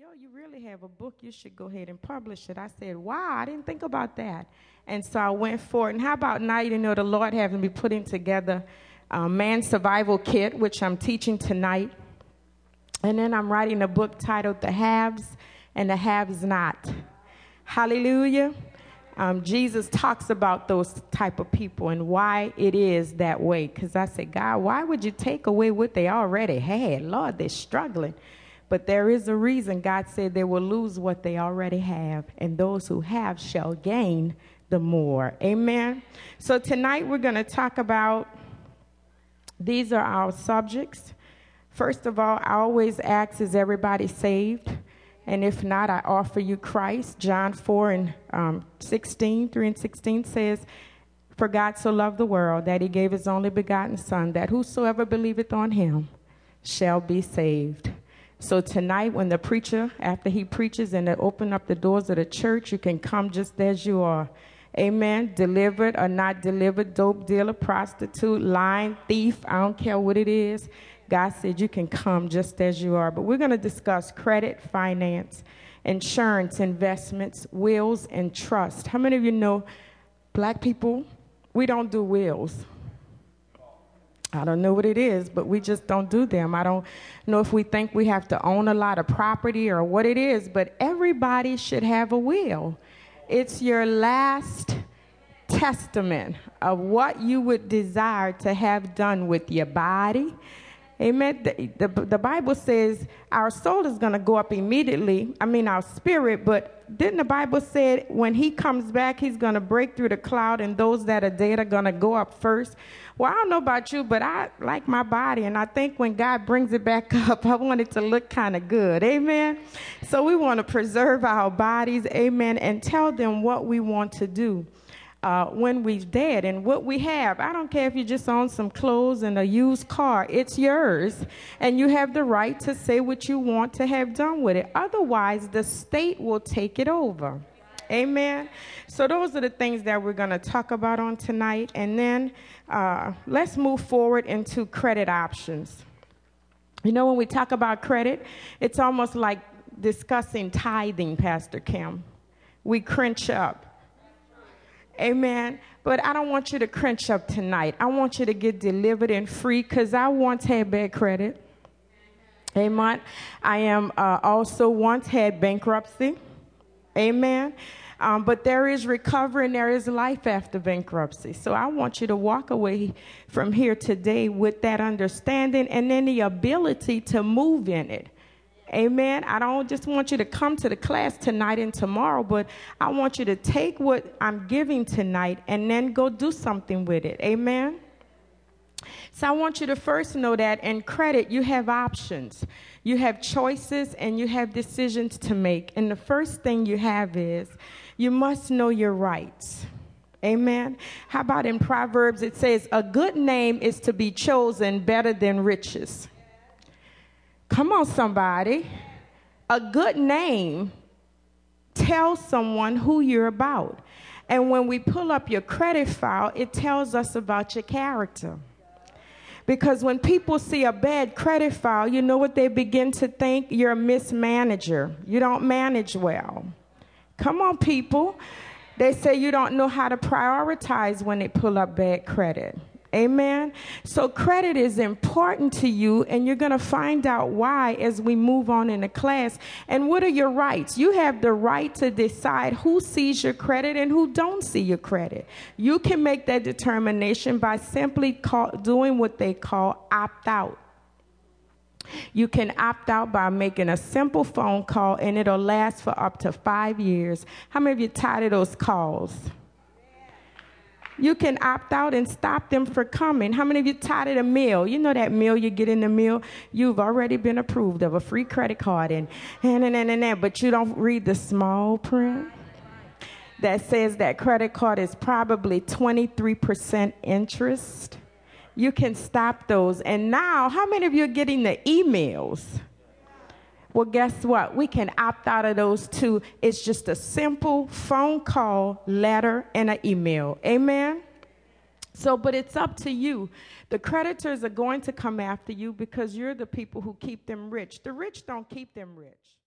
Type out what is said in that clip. yo, you really have a book. You should go ahead and publish it. I said, wow, I didn't think about that. And so I went for it. And how about now, you know, the Lord having me putting together a Man Survival Kit, which I'm teaching tonight. And then I'm writing a book titled The Haves and the Haves Not. Hallelujah. Jesus talks about those type of people and why it is that way. Because I said, God, why would you take away what they already had? Lord, they're struggling. But there is a reason. God said they will lose what they already have, and those who have shall gain the more. Amen. So tonight we're going to talk about, these are our subjects. First of all, I always ask, is everybody saved? And if not, I offer you Christ. John 3:16 says, for God so loved the world that he gave his only begotten son, that whosoever believeth on him shall be saved. So tonight when the preacher, after he preaches and they open up the doors of the church, you can come just as you are. Amen. Delivered or not delivered, dope dealer, prostitute, lying, thief, I don't care what it is. God said you can come just as you are. But we're going to discuss credit, finance, insurance, investments, wills, and trust. How many of you know black people, we don't do wills? I don't know what it is, but we just don't do them. I don't know if we think we have to own a lot of property or what it is, but everybody should have a will. It's your last testament of what you would desire to have done with your body. Amen. The Bible says our soul is going to go up immediately. I mean, our spirit. But didn't the Bible say when he comes back, he's going to break through the cloud and those that are dead are going to go up first? Well, I don't know about you, but I like my body. And I think when God brings it back up, I want it to look kind of good. Amen. So we want to preserve our bodies. Amen. And tell them what we want to do when we're dead and what we have. I don't care if you just own some clothes and a used car. It's yours, and you have the right to say what you want to have done with it. Otherwise, the state will take it over. Amen. So those are the things that we're going to talk about on tonight. And then let's move forward into credit options. You know, when we talk about credit, it's almost like discussing tithing, Pastor Kim. We cringe up. Amen. But I don't want you to cringe up tonight. I want you to get delivered and free, because I once had bad credit. Amen. I am also once had bankruptcy. Amen. But there is recovery and there is life after bankruptcy. So I want you to walk away from here today with that understanding and then the ability to move in it. Amen. I don't just want you to come to the class tonight and tomorrow, but I want you to take what I'm giving tonight and then go do something with it. Amen. So I want you to first know that in credit, you have options. You have choices and you have decisions to make. And the first thing you have is you must know your rights. Amen. How about in Proverbs, it says, a good name is to be chosen better than riches. Come on, somebody. A good name tells someone who you're about. And when we pull up your credit file, it tells us about your character. Because when people see a bad credit file, you know what they begin to think? You're a mismanager. You don't manage well. Come on, people. They say you don't know how to prioritize when they pull up bad credit. Amen. So credit is important to you, and you're going to find out why as we move on in the class. And what are your rights? You have the right to decide who sees your credit and who don't see your credit. You can make that determination by simply doing what they call opt out. You can opt out by making a simple phone call, and it'll last for up to 5 years. How many of you tired of those calls? You can opt out and stop them from coming. How many of you tired of the meal? You know that meal you get in the meal? You've already been approved of a free credit card and but you don't read the small print that says that credit card is probably 23% interest. You can stop those. And now, how many of you are getting the emails? Well, guess what? We can opt out of those too. It's just a simple phone call, letter, and an email. Amen? So, but it's up to you. The creditors are going to come after you because you're the people who keep them rich. The rich don't keep them rich.